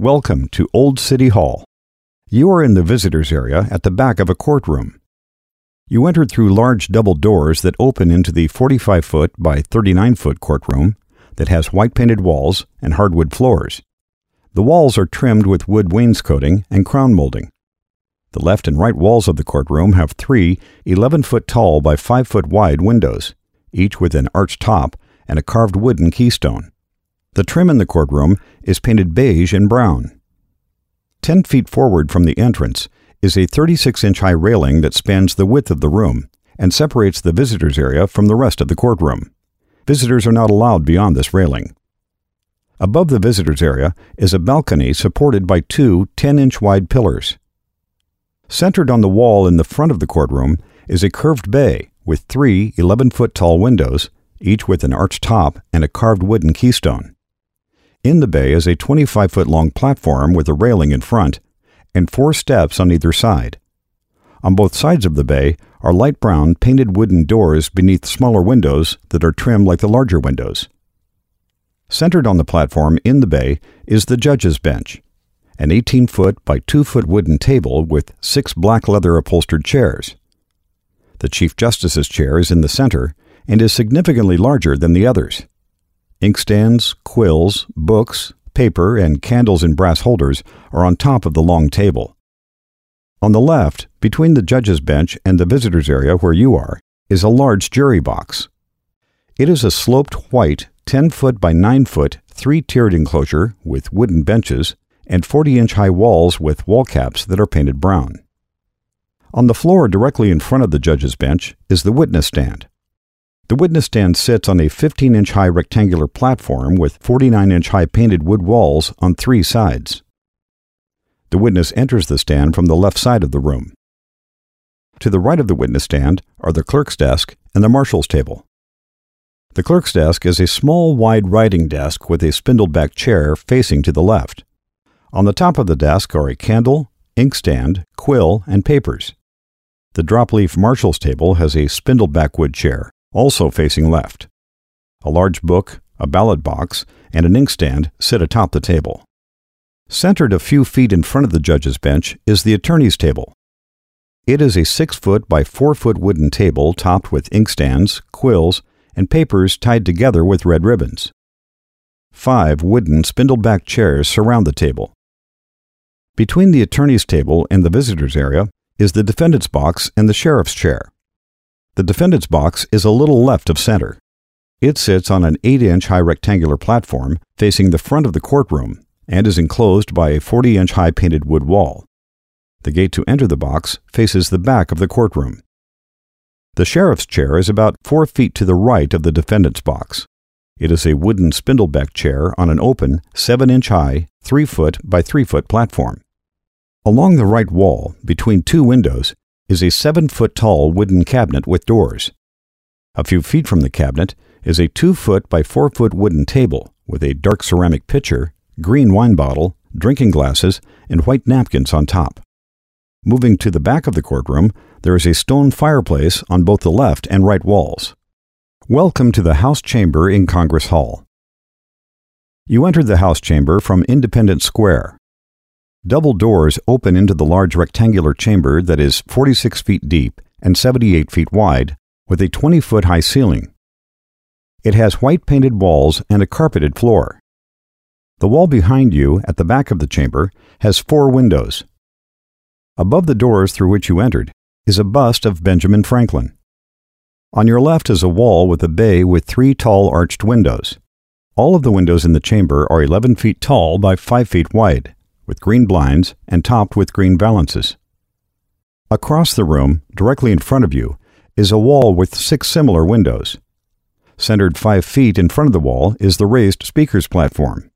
Welcome to Old City Hall. You are in the visitors area at the back of a courtroom. You entered through large double doors that open into the 45-foot by 39-foot courtroom that has white-painted walls and hardwood floors. The walls are trimmed with wood wainscoting and crown molding. The left and right walls of the courtroom have three 11-foot tall by 5-foot wide windows, each with an arched top and a carved wooden keystone. The trim in the courtroom is painted beige and brown. 10 feet forward from the entrance is a 36-inch high railing that spans the width of the room and separates the visitors area from the rest of the courtroom. Visitors are not allowed beyond this railing. Above the visitors area is a balcony supported by two 10-inch wide pillars. Centered on the wall in the front of the courtroom is a curved bay with three 11-foot tall windows, each with an arched top and a carved wooden keystone. In the bay is a 25-foot long platform with a railing in front and 4 steps on either side. On both sides of the bay are light brown painted wooden doors beneath smaller windows that are trimmed like the larger windows. Centered on the platform in the bay is the judge's bench, an 18-foot by 2-foot wooden table with 6 black leather upholstered chairs. The Chief Justice's chair is in the center and is significantly larger than the others. Inkstands, quills, books, paper, and candles in brass holders are on top of the long table. On the left, between the judge's bench and the visitor's area where you are, is a large jury box. It is a sloped white 10-foot by 9-foot, 3-tiered enclosure with wooden benches and 40-inch high walls with wall caps that are painted brown. On the floor directly in front of the judge's bench is the witness stand. The witness stand sits on a 15-inch high rectangular platform with 49-inch high painted wood walls on 3 sides. The witness enters the stand from the left side of the room. To the right of the witness stand are the clerk's desk and the marshal's table. The clerk's desk is a small, wide writing desk with a spindle-back chair facing to the left. On the top of the desk are a candle, inkstand, quill, and papers. The drop-leaf marshal's table has a spindle-back wood chair, also facing left. A large book, a ballot box, and an inkstand sit atop the table. Centered a few feet in front of the judge's bench is the attorney's table. It is a 6-foot by 4-foot wooden table topped with inkstands, quills, and papers tied together with red ribbons. 5 wooden spindle-back chairs surround the table. Between the attorney's table and the visitor's area is the defendant's box and the sheriff's chair. The defendant's box is a little left of center. It sits on an 8-inch high rectangular platform facing the front of the courtroom and is enclosed by a 40-inch high painted wood wall. The gate to enter the box faces the back of the courtroom. The sheriff's chair is about 4 feet to the right of the defendant's box. It is a wooden spindle-back chair on an open, 7-inch high, 3-foot by 3-foot platform. Along the right wall, between 2 windows, is a 7-foot tall wooden cabinet with doors. A few feet from the cabinet is a 2-foot by 4-foot wooden table with a dark ceramic pitcher, green wine bottle, drinking glasses, and white napkins on top. Moving to the back of the courtroom, there is a stone fireplace on both the left and right walls. Welcome to the House Chamber in Congress Hall. You entered the House Chamber from Independence Square. Double doors open into the large rectangular chamber that is 46 feet deep and 78 feet wide, with a 20-foot high ceiling. It has white-painted walls and a carpeted floor. The wall behind you, at the back of the chamber, has 4 windows. Above the doors through which you entered is a bust of Benjamin Franklin. On your left is a wall with a bay with 3 tall arched windows. All of the windows in the chamber are 11 feet tall by 5 feet wide, with green blinds and topped with green valances. Across the room, directly in front of you, is a wall with 6 similar windows. Centered 5 feet in front of the wall is the raised speaker's platform.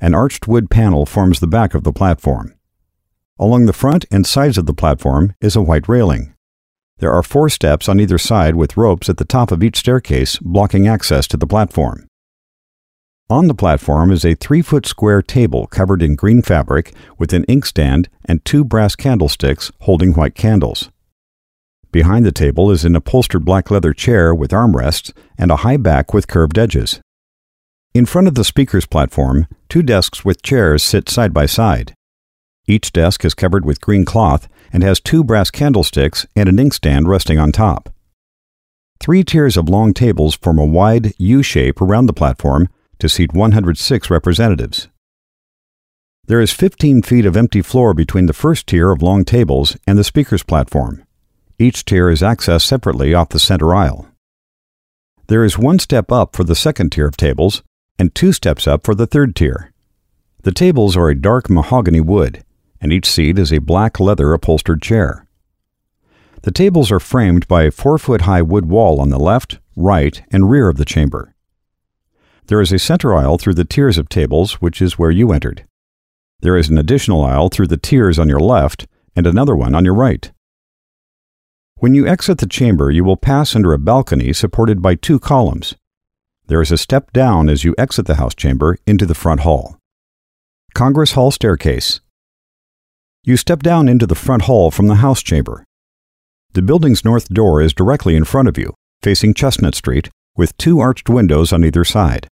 An arched wood panel forms the back of the platform. Along the front and sides of the platform is a white railing. There are 4 steps on either side with ropes at the top of each staircase blocking access to the platform. On the platform is a 3-foot square table covered in green fabric with an inkstand and 2 brass candlesticks holding white candles. Behind the table is an upholstered black leather chair with armrests and a high back with curved edges. In front of the speaker's platform, two desks with chairs sit side by side. Each desk is covered with green cloth and has two brass candlesticks and an inkstand resting on top. Three tiers of long tables form a wide U-shape around the platform to seat 106 representatives. There is 15 feet of empty floor between the first tier of long tables and the speaker's platform. Each tier is accessed separately off the center aisle. There is one step up for the second tier of tables and two steps up for the third tier. The tables are a dark mahogany wood, and each seat is a black leather upholstered chair. The tables are framed by a 4-foot-high wood wall on the left, right, and rear of the chamber. There is a center aisle through the tiers of tables, which is where you entered. There is an additional aisle through the tiers on your left and another one on your right. When you exit the chamber, you will pass under a balcony supported by two columns. There is a step down as you exit the House chamber into the front hall. Congress Hall Staircase. You step down into the front hall from the House chamber. The building's north door is directly in front of you, facing Chestnut Street, with two arched windows on either side.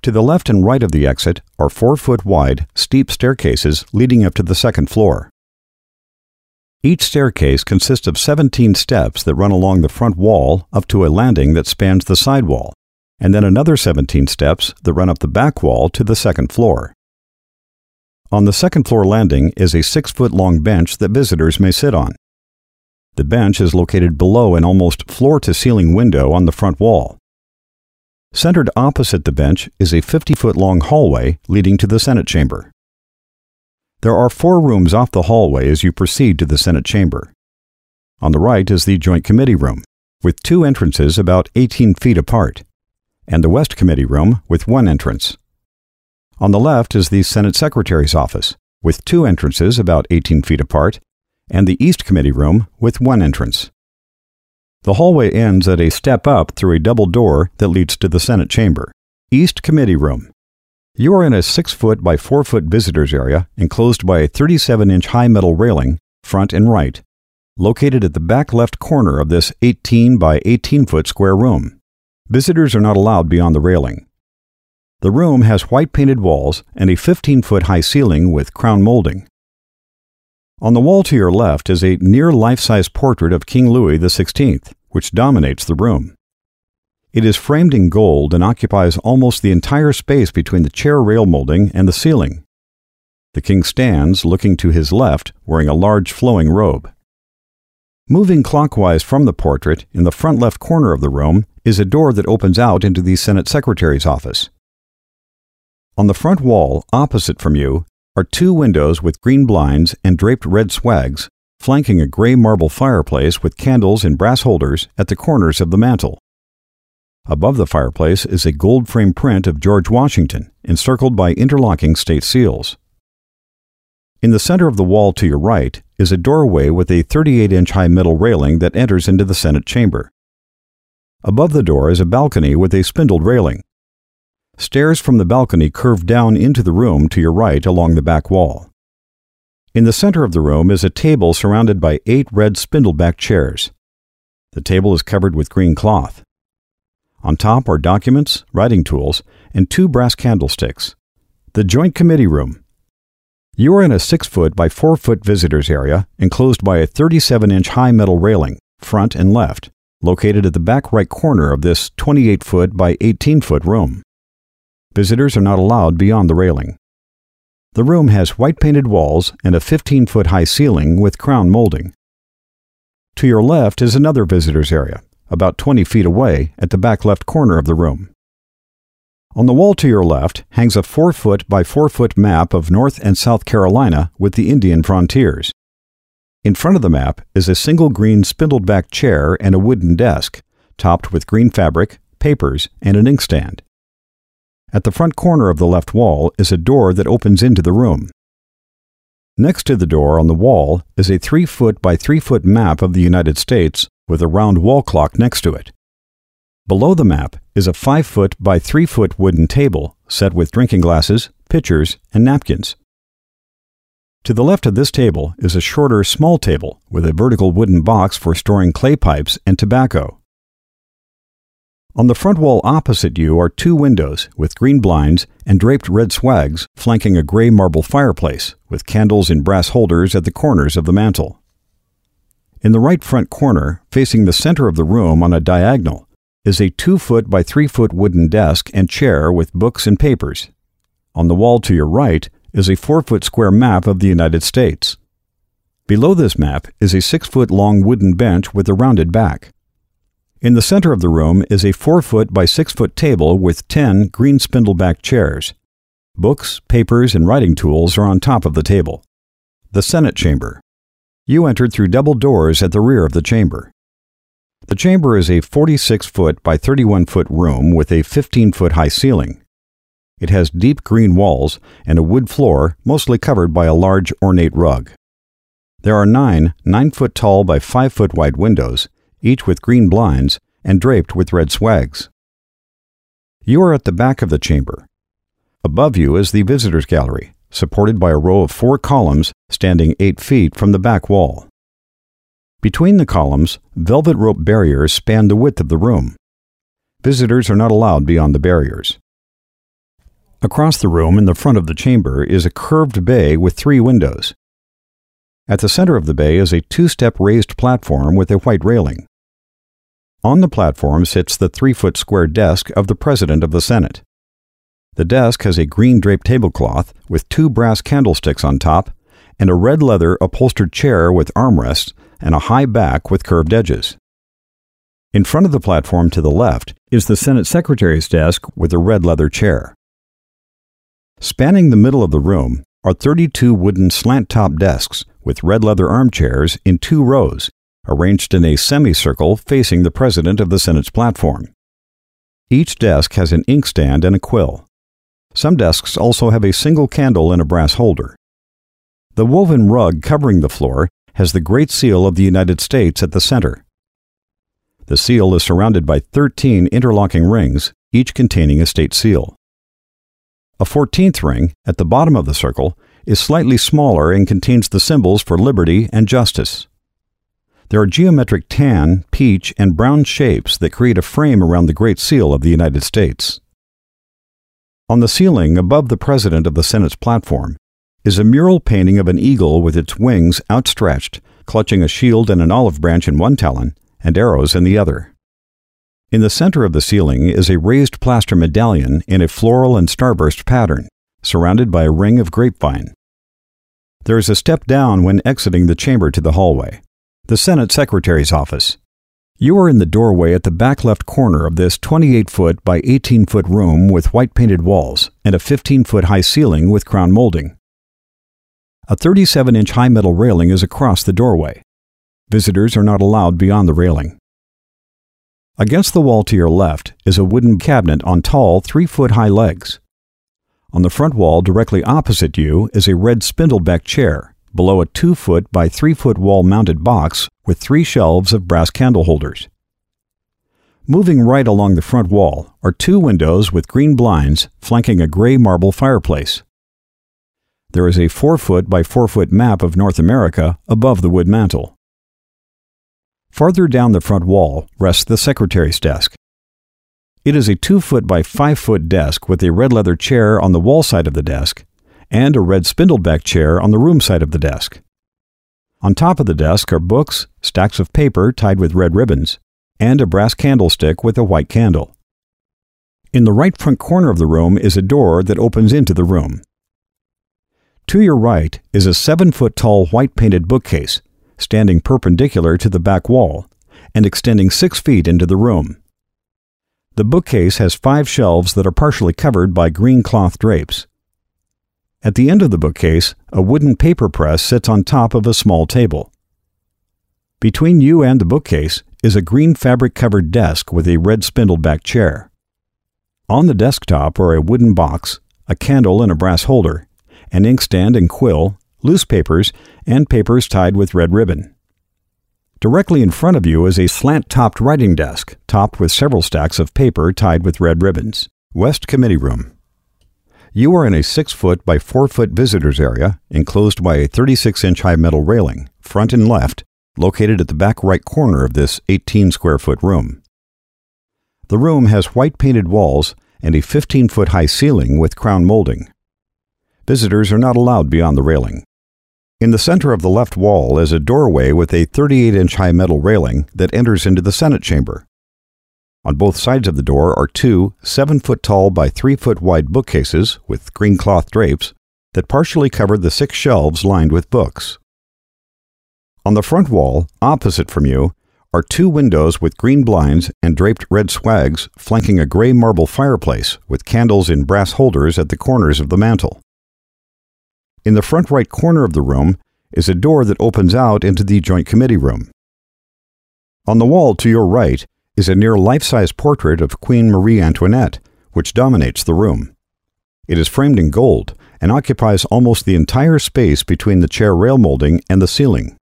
To the left and right of the exit are 4-foot-wide, steep staircases leading up to the second floor. Each staircase consists of 17 steps that run along the front wall up to a landing that spans the side wall, and then another 17 steps that run up the back wall to the second floor. On the second floor landing is a 6-foot-long bench that visitors may sit on. The bench is located below an almost floor-to-ceiling window on the front wall. Centered opposite the bench is a 50-foot-long hallway leading to the Senate chamber. There are 4 rooms off the hallway as you proceed to the Senate chamber. On the right is the Joint Committee Room, with 2 entrances about 18 feet apart, and the West Committee Room with 1 entrance. On the left is the Senate Secretary's Office, with 2 entrances about 18 feet apart, and the East Committee Room with 1 entrance. The hallway ends at a step up through a double door that leads to the Senate chamber. East Committee Room. You are in a 6-foot by 4-foot visitors area enclosed by a 37-inch high metal railing, front and right, located at the back left corner of this 18 by 18-foot square room. Visitors are not allowed beyond the railing. The room has white painted walls and a 15-foot high ceiling with crown molding. On the wall to your left is a near-life-size portrait of King Louis XVI, which dominates the room. It is framed in gold and occupies almost the entire space between the chair rail molding and the ceiling. The king stands, looking to his left, wearing a large flowing robe. Moving clockwise from the portrait, in the front left corner of the room, is a door that opens out into the Senate Secretary's office. On the front wall, opposite from you, are 2 windows with green blinds and draped red swags, flanking a gray marble fireplace with candles in brass holders at the corners of the mantel. Above the fireplace is a gold frame print of George Washington, encircled by interlocking state seals. In the center of the wall to your right is a doorway with a 38-inch high metal railing that enters into the Senate chamber. Above the door is a balcony with a spindled railing. Stairs from the balcony curve down into the room to your right along the back wall. In the center of the room is a table surrounded by 8 red spindleback chairs. The table is covered with green cloth. On top are documents, writing tools, and 2 brass candlesticks. The Joint Committee Room. You are in a 6-foot by 4-foot visitors area enclosed by a 37-inch high metal railing, front and left, located at the back right corner of this 28-foot by 18-foot room. Visitors are not allowed beyond the railing. The room has white-painted walls and a 15-foot high ceiling with crown molding. To your left is another visitor's area, about 20 feet away at the back left corner of the room. On the wall to your left hangs a 4-foot by 4-foot map of North and South Carolina with the Indian frontiers. In front of the map is a single green spindled-back chair and a wooden desk, topped with green fabric, papers, and an inkstand. At the front corner of the left wall is a door that opens into the room. Next to the door on the wall is a 3-foot by 3-foot map of the United States with a round wall clock next to it. Below the map is a 5-foot by 3-foot wooden table set with drinking glasses, pitchers, and napkins. To the left of this table is a shorter, small table with a vertical wooden box for storing clay pipes and tobacco. On the front wall opposite you are two windows with green blinds and draped red swags flanking a gray marble fireplace with candles in brass holders at the corners of the mantel. In the right front corner, facing the center of the room on a diagonal, is a 2-foot by 3-foot wooden desk and chair with books and papers. On the wall to your right is a 4-foot square map of the United States. Below this map is a 6-foot long wooden bench with a rounded back. In the center of the room is a 4-foot by 6-foot table with 10 green spindle-back chairs. Books, papers, and writing tools are on top of the table. The Senate chamber. You entered through double doors at the rear of the chamber. The chamber is a 46-foot by 31-foot room with a 15-foot high ceiling. It has deep green walls and a wood floor mostly covered by a large ornate rug. There are 9 9-foot tall by 5-foot wide windows, each with green blinds and draped with red swags. You are at the back of the chamber. Above you is the visitors' gallery, supported by a row of 4 columns standing 8 feet from the back wall. Between the columns, velvet rope barriers span the width of the room. Visitors are not allowed beyond the barriers. Across the room in the front of the chamber is a curved bay with 3 windows. At the center of the bay is a 2-step raised platform with a white railing. On the platform sits the 3-foot square desk of the President of the Senate. The desk has a green draped tablecloth with 2 brass candlesticks on top and a red leather upholstered chair with armrests and a high back with curved edges. In front of the platform to the left is the Senate Secretary's desk with a red leather chair. Spanning the middle of the room are 32 wooden slant-top desks with red leather armchairs in 2 rows, arranged in a semicircle facing the President of the Senate's platform. Each desk has an inkstand and a quill. Some desks also have a single candle in a brass holder. The woven rug covering the floor has the Great Seal of the United States at the center. The seal is surrounded by 13 interlocking rings, each containing a state seal. A 14th ring, at the bottom of the circle, is slightly smaller and contains the symbols for liberty and justice. There are geometric tan, peach, and brown shapes that create a frame around the Great Seal of the United States. On the ceiling above the President of the Senate's platform is a mural painting of an eagle with its wings outstretched, clutching a shield and an olive branch in one talon and arrows in the other. In the center of the ceiling is a raised plaster medallion in a floral and starburst pattern, surrounded by a ring of grapevine. There is a step down when exiting the chamber to the hallway, the Senate Secretary's office. You are in the doorway at the back left corner of this 28-foot by 18-foot room with white painted walls and a 15-foot high ceiling with crown molding. A 37-inch high metal railing is across the doorway. Visitors are not allowed beyond the railing. Against the wall to your left is a wooden cabinet on tall 3-foot high legs. On the front wall directly opposite you is a red spindle-back chair, below a 2-foot by 3-foot wall-mounted box with 3 shelves of brass candle holders. Moving right along the front wall are 2 windows with green blinds flanking a gray marble fireplace. There is a 4-foot by 4-foot map of North America above the wood mantel. Farther down the front wall rests the Secretary's desk. It is a 2-foot by 5-foot desk with a red leather chair on the wall side of the desk and a red spindle-back chair on the room side of the desk. On top of the desk are books, stacks of paper tied with red ribbons, and a brass candlestick with a white candle. In the right front corner of the room is a door that opens into the room. To your right is a 7-foot tall white-painted bookcase, standing perpendicular to the back wall and extending 6 feet into the room. The bookcase has 5 shelves that are partially covered by green cloth drapes. At the end of the bookcase, a wooden paper press sits on top of a small table. Between you and the bookcase is a green fabric-covered desk with a red spindle-back chair. On the desktop are a wooden box, a candle in a brass holder, an inkstand and quill, loose papers, and papers tied with red ribbon. Directly in front of you is a slant-topped writing desk, topped with several stacks of paper tied with red ribbons. West Committee Room. You are in a 6-foot by 4-foot visitors area, enclosed by a 36-inch high metal railing, front and left, located at the back right corner of this 18-square-foot room. The room has white painted walls and a 15-foot high ceiling with crown molding. Visitors are not allowed beyond the railing. In the center of the left wall is a doorway with a 38-inch high metal railing that enters into the Senate chamber. On both sides of the door are two 7-foot tall by 3-foot wide bookcases with green cloth drapes that partially cover the 6 shelves lined with books. On the front wall, opposite from you, are 2 windows with green blinds and draped red swags flanking a gray marble fireplace with candles in brass holders at the corners of the mantel. In the front right corner of the room is a door that opens out into the Joint Committee room. On the wall to your right is a near life-size portrait of Queen Marie Antoinette, which dominates the room. It is framed in gold and occupies almost the entire space between the chair rail molding and the ceiling.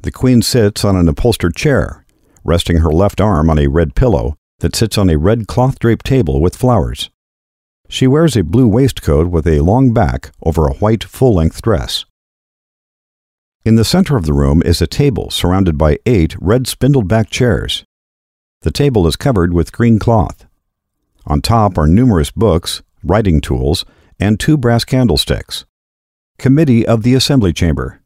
The Queen sits on an upholstered chair, resting her left arm on a red pillow that sits on a red cloth-draped table with flowers. She wears a blue waistcoat with a long back over a white full-length dress. In the center of the room is a table surrounded by 8 red spindle-back chairs. The table is covered with green cloth. On top are numerous books, writing tools, and 2 brass candlesticks. Committee of the Assembly Chamber.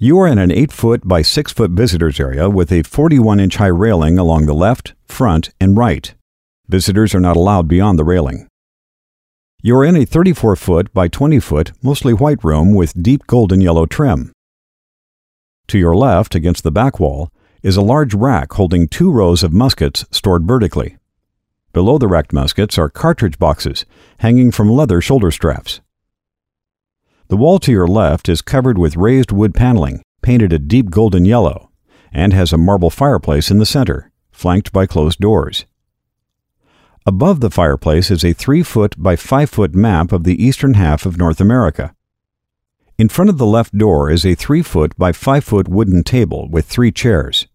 You are in an 8-foot by 6-foot visitors area with a 41-inch high railing along the left, front, and right. Visitors are not allowed beyond the railing. You are in a 34-foot by 20-foot, mostly white room with deep golden yellow trim. To your left, against the back wall, is a large rack holding 2 rows of muskets stored vertically. Below the racked muskets are cartridge boxes hanging from leather shoulder straps. The wall to your left is covered with raised wood paneling, painted a deep golden yellow, and has a marble fireplace in the center, flanked by closed doors. Above the fireplace is a 3-foot by 5-foot map of the eastern half of North America. In front of the left door is a 3-foot by 5-foot wooden table with 3 chairs.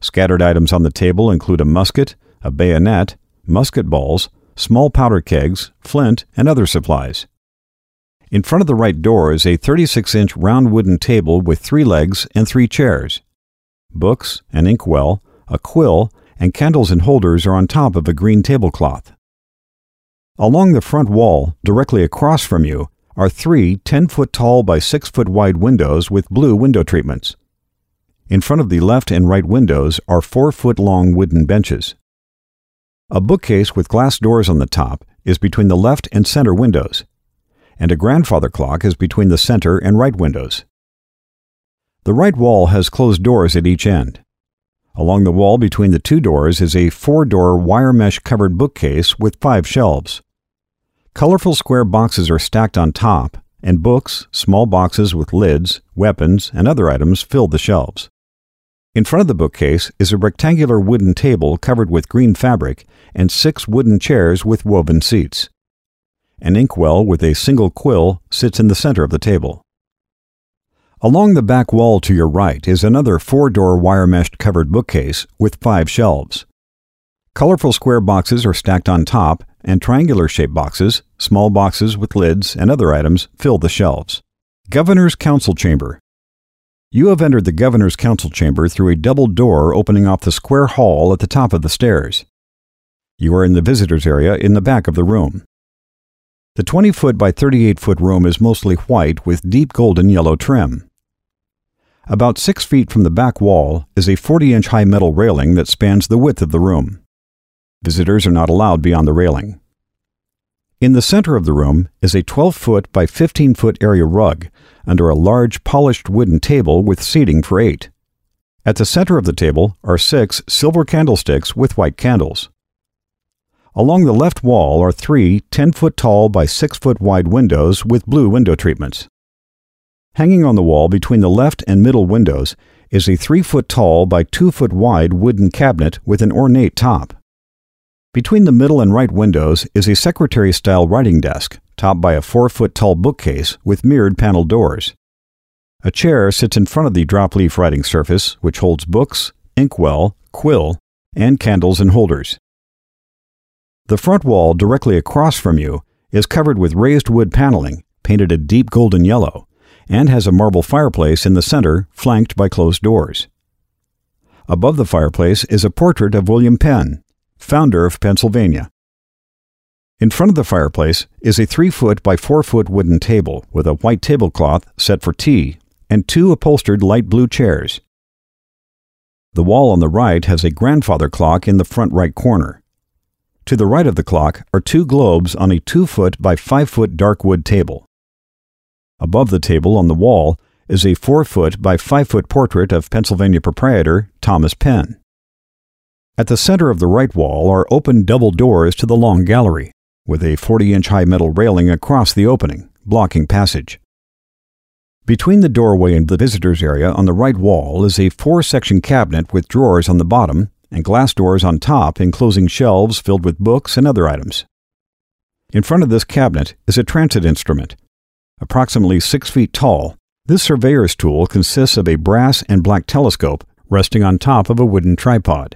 Scattered items on the table include a musket, a bayonet, musket balls, small powder kegs, flint, and other supplies. In front of the right door is a 36-inch round wooden table with 3 legs and 3 chairs. Books, an inkwell, a quill, and candles and holders are on top of a green tablecloth. Along the front wall, directly across from you, are 3 10-foot tall by 6-foot wide windows with blue window treatments. In front of the left and right windows are 4-foot long wooden benches. A bookcase with glass doors on the top is between the left and center windows, and a grandfather clock is between the center and right windows. The right wall has closed doors at each end. Along the wall between the 2 doors is a 4-door wire mesh covered bookcase with 5 shelves. Colorful square boxes are stacked on top, and books, small boxes with lids, weapons, and other items fill the shelves. In front of the bookcase is a rectangular wooden table covered with green fabric and 6 wooden chairs with woven seats. An inkwell with a single quill sits in the center of the table. Along the back wall to your right is another 4-door wire meshed covered bookcase with 5 shelves. Colorful square boxes are stacked on top, and triangular-shaped boxes, small boxes with lids, and other items fill the shelves. Governor's Council Chamber. You have entered the Governor's Council Chamber through a double door opening off the square hall at the top of the stairs. You are in the visitors area in the back of the room. The 20-foot by 38-foot room is mostly white with deep golden yellow trim. About 6 feet from the back wall is a 40-inch high metal railing that spans the width of the room. Visitors are not allowed beyond the railing. In the center of the room is a 12-foot by 15-foot area rug under a large polished wooden table with seating for 8. At the center of the table are 6 silver candlesticks with white candles. Along the left wall are 3 10-foot tall by 6-foot wide windows with blue window treatments. Hanging on the wall between the left and middle windows is a 3-foot tall by 2-foot wide wooden cabinet with an ornate top. Between the middle and right windows is a secretary-style writing desk, topped by a 4-foot-tall bookcase with mirrored panel doors. A chair sits in front of the drop-leaf writing surface, which holds books, inkwell, quill, and candles and holders. The front wall directly across from you is covered with raised wood paneling, painted a deep golden yellow, and has a marble fireplace in the center, flanked by closed doors. Above the fireplace is a portrait of William Penn, founder of Pennsylvania. In front of the fireplace is a 3-foot by 4-foot wooden table with a white tablecloth set for tea and 2 upholstered light blue chairs. The wall on the right has a grandfather clock in the front right corner. To the right of the clock are 2 globes on a 2-foot by 5-foot dark wood table. Above the table on the wall is a 4-foot by 5-foot portrait of Pennsylvania proprietor Thomas Penn. At the center of the right wall are open double doors to the long gallery, with a 40-inch high metal railing across the opening, blocking passage. Between the doorway and the visitor's area on the right wall is a 4-section cabinet with drawers on the bottom and glass doors on top enclosing shelves filled with books and other items. In front of this cabinet is a transit instrument. Approximately 6 feet tall, this surveyor's tool consists of a brass and black telescope resting on top of a wooden tripod.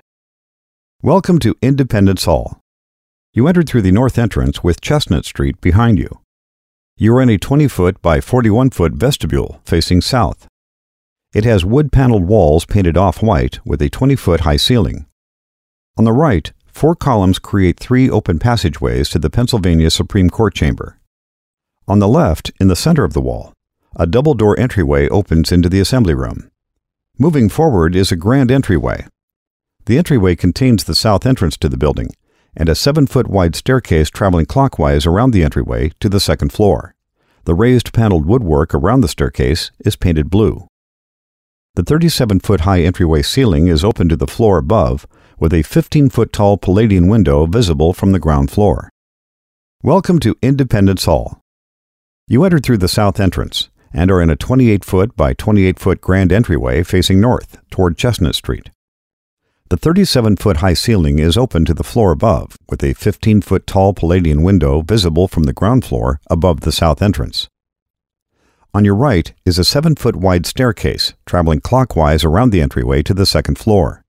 Welcome to Independence Hall. You entered through the north entrance with Chestnut Street behind you. You are in a 20-foot by 41-foot vestibule facing south. It has wood-paneled walls painted off-white with a 20-foot high ceiling. On the right, 4 columns create 3 open passageways to the Pennsylvania Supreme Court chamber. On the left, in the center of the wall, a double-door entryway opens into the assembly room. Moving forward is a grand entryway. The entryway contains the south entrance to the building and a 7-foot-wide staircase traveling clockwise around the entryway to the second floor. The raised paneled woodwork around the staircase is painted blue. The 37-foot-high entryway ceiling is open to the floor above, with a 15-foot-tall Palladian window visible from the ground floor. Welcome to Independence Hall. You entered through the south entrance and are in a 28-foot by 28-foot grand entryway facing north toward Chestnut Street. The 37-foot high ceiling is open to the floor above, with a 15-foot-tall Palladian window visible from the ground floor above the south entrance. On your right is a 7-foot-wide staircase traveling clockwise around the entryway to the second floor.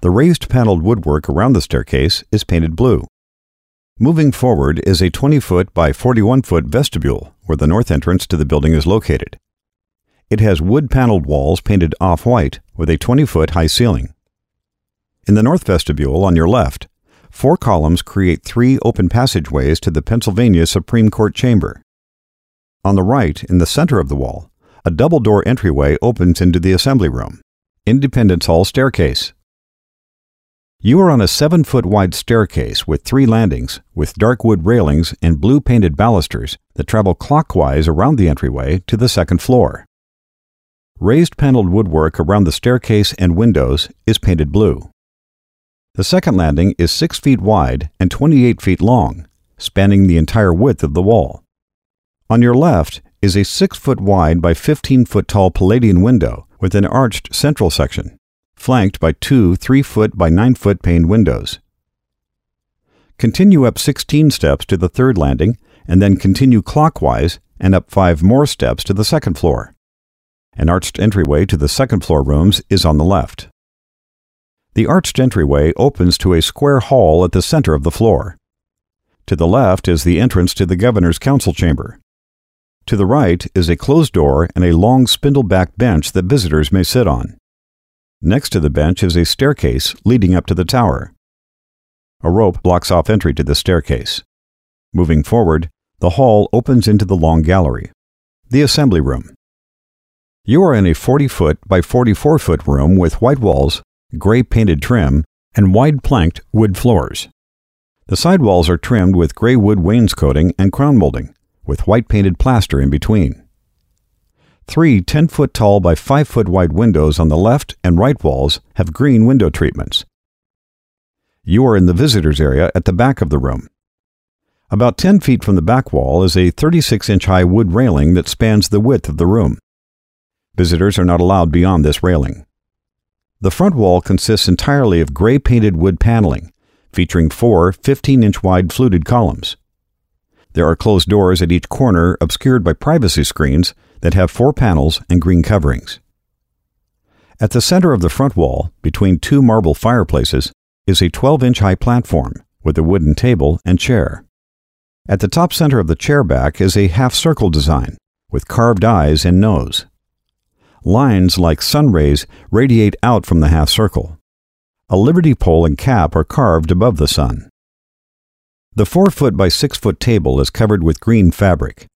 The raised paneled woodwork around the staircase is painted blue. Moving forward is a 20-foot by 41-foot vestibule where the north entrance to the building is located. It has wood-paneled walls painted off-white with a 20-foot high ceiling. In the north vestibule on your left, 4 columns create 3 open passageways to the Pennsylvania Supreme Court chamber. On the right, in the center of the wall, a double-door entryway opens into the assembly room, Independence Hall staircase. You are on a 7-foot-wide staircase with 3 landings, with dark wood railings and blue-painted balusters that travel clockwise around the entryway to the second floor. Raised paneled woodwork around the staircase and windows is painted blue. The second landing is 6 feet wide and 28 feet long, spanning the entire width of the wall. On your left is a 6-foot-wide by 15-foot-tall Palladian window with an arched central section, flanked by 2 3-foot by 9-foot pane windows. Continue up 16 steps to the third landing, and then continue clockwise and up 5 more steps to the second floor. An arched entryway to the second floor rooms is on the left. The arched entryway opens to a square hall at the center of the floor. To the left is the entrance to the Governor's Council Chamber. To the right is a closed door and a long spindle-backed bench that visitors may sit on. Next to the bench is a staircase leading up to the tower. A rope blocks off entry to the staircase. Moving forward, the hall opens into the long gallery, the assembly room. You are in a 40-foot by 44-foot room with white walls, gray painted trim, and wide planked wood floors. The side walls are trimmed with gray wood wainscoting and crown molding, with white painted plaster in between. 3 10-foot-tall by 5-foot-wide windows on the left and right walls have green window treatments. You are in the visitor's area at the back of the room. About 10 feet from the back wall is a 36-inch high wood railing that spans the width of the room. Visitors are not allowed beyond this railing. The front wall consists entirely of gray painted wood paneling, featuring 4 15-inch wide fluted columns. There are closed doors at each corner obscured by privacy screens that have 4 panels and green coverings. At the center of the front wall, between 2 marble fireplaces, is a 12-inch high platform with a wooden table and chair. At the top center of the chair back is a half-circle design with carved eyes and nose. lines like sun rays radiate out from the half-circle. A liberty pole and cap are carved above the sun. The 4-foot by 6-foot table is covered with green fabric.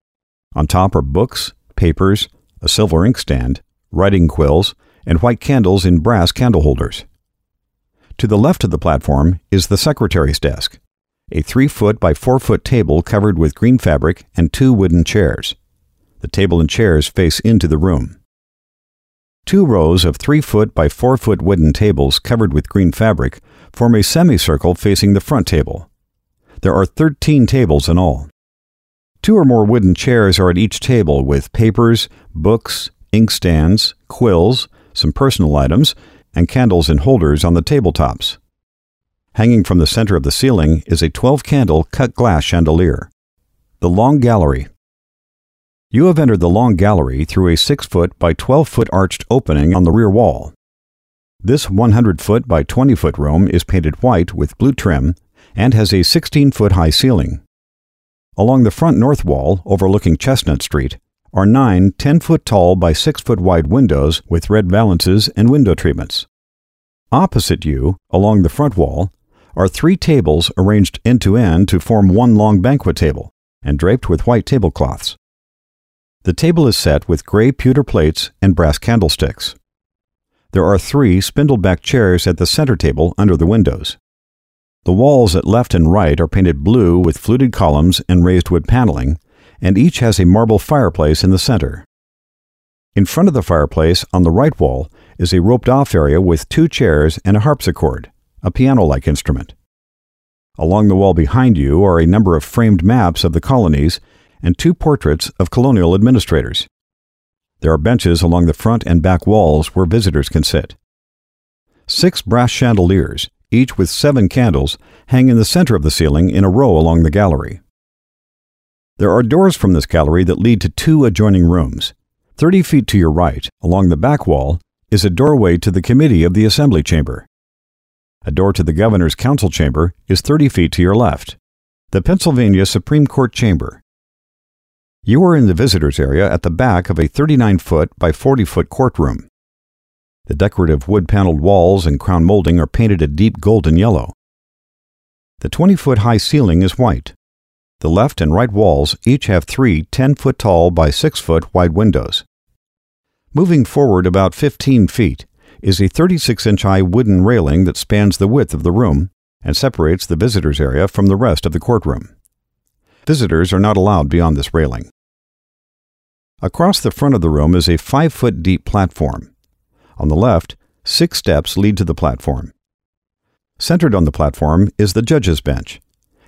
On top are books, papers, a silver inkstand, writing quills, and white candles in brass candle holders. To the left of the platform is the secretary's desk, a 3-foot by 4-foot table covered with green fabric and 2 wooden chairs. The table and chairs face into the room. 2 rows of 3-foot by 4-foot wooden tables covered with green fabric form a semicircle facing the front table. There are 13 tables in all. 2 or more wooden chairs are at each table with papers, books, inkstands, quills, some personal items, and candles in holders on the tabletops. Hanging from the center of the ceiling is a 12-candle cut-glass chandelier. The Long Gallery. You have entered the Long Gallery through a 6-foot by 12-foot arched opening on the rear wall. This 100-foot by 20-foot room is painted white with blue trim and has a 16-foot high ceiling. Along the front north wall, overlooking Chestnut Street, are 9 10-foot tall by 6-foot wide windows with red valances and window treatments. Opposite you, along the front wall, are 3 tables arranged end-to-end to form one long banquet table and draped with white tablecloths. The table is set with gray pewter plates and brass candlesticks. There are 3 spindle-back chairs at the center table under the windows. The walls at left and right are painted blue with fluted columns and raised wood paneling, and each has a marble fireplace in the center. In front of the fireplace, on the right wall, is a roped-off area with 2 chairs and a harpsichord, a piano-like instrument. Along the wall behind you are a number of framed maps of the colonies and 2 portraits of colonial administrators. There are benches along the front and back walls where visitors can sit. 6 brass chandeliers, each with 7 candles, hang in the center of the ceiling in a row along the gallery. There are doors from this gallery that lead to 2 adjoining rooms. 30 feet to your right, along the back wall, is a doorway to the committee of the assembly chamber. A door to the governor's council chamber is 30 feet to your left, the Pennsylvania Supreme Court chamber. You are in the visitors area at the back of a 39-foot by 40-foot courtroom. The decorative wood-paneled walls and crown molding are painted a deep golden yellow. The 20-foot high ceiling is white. The left and right walls each have 3 10-foot tall by 6-foot wide windows. Moving forward about 15 feet is a 36-inch high wooden railing that spans the width of the room and separates the visitors area from the rest of the courtroom. Visitors are not allowed beyond this railing. Across the front of the room is a 5-foot deep platform. On the left, 6 steps lead to the platform. Centered on the platform is the judge's bench,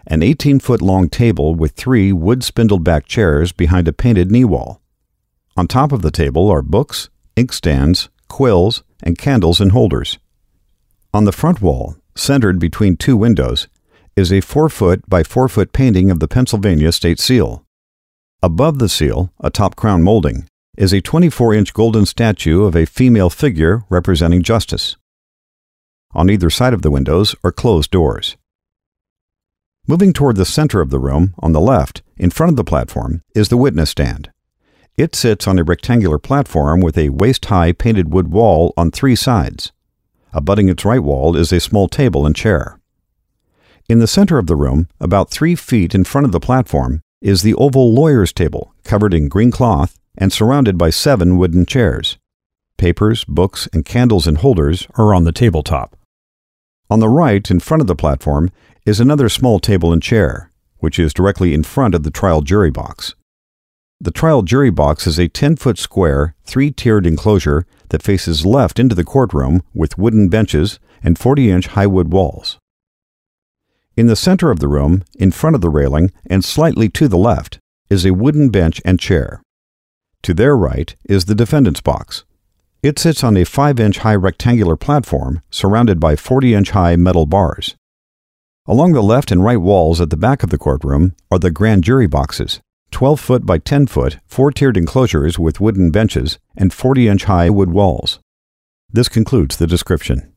an 18-foot long table with 3 wood-spindled-back chairs behind a painted knee wall. On top of the table are books, inkstands, quills, and candles in holders. On the front wall, centered between 2 windows, is a 4-foot by 4-foot painting of the Pennsylvania state seal. Above the seal, atop crown molding, is a 24-inch golden statue of a female figure representing justice. On either side of the windows are closed doors. Moving toward the center of the room, on the left, in front of the platform, is the witness stand. It sits on a rectangular platform with a waist-high painted wood wall on 3 sides. Abutting its right wall is a small table and chair. In the center of the room, about 3 feet in front of the platform, is the oval lawyer's table, covered in green cloth and surrounded by 7 wooden chairs. Papers, books, and candles in holders are on the tabletop. On the right, in front of the platform, is another small table and chair, which is directly in front of the trial jury box. The trial jury box is a 10-foot square, 3-tiered enclosure that faces left into the courtroom with wooden benches and 40-inch high wood walls. In the center of the room, in front of the railing, and slightly to the left, is a wooden bench and chair. To their right is the defendant's box. It sits on a 5-inch high rectangular platform surrounded by 40-inch high metal bars. Along the left and right walls at the back of the courtroom are the grand jury boxes, 12-foot by 10-foot, 4-tiered enclosures with wooden benches and 40-inch high wood walls. This concludes the description.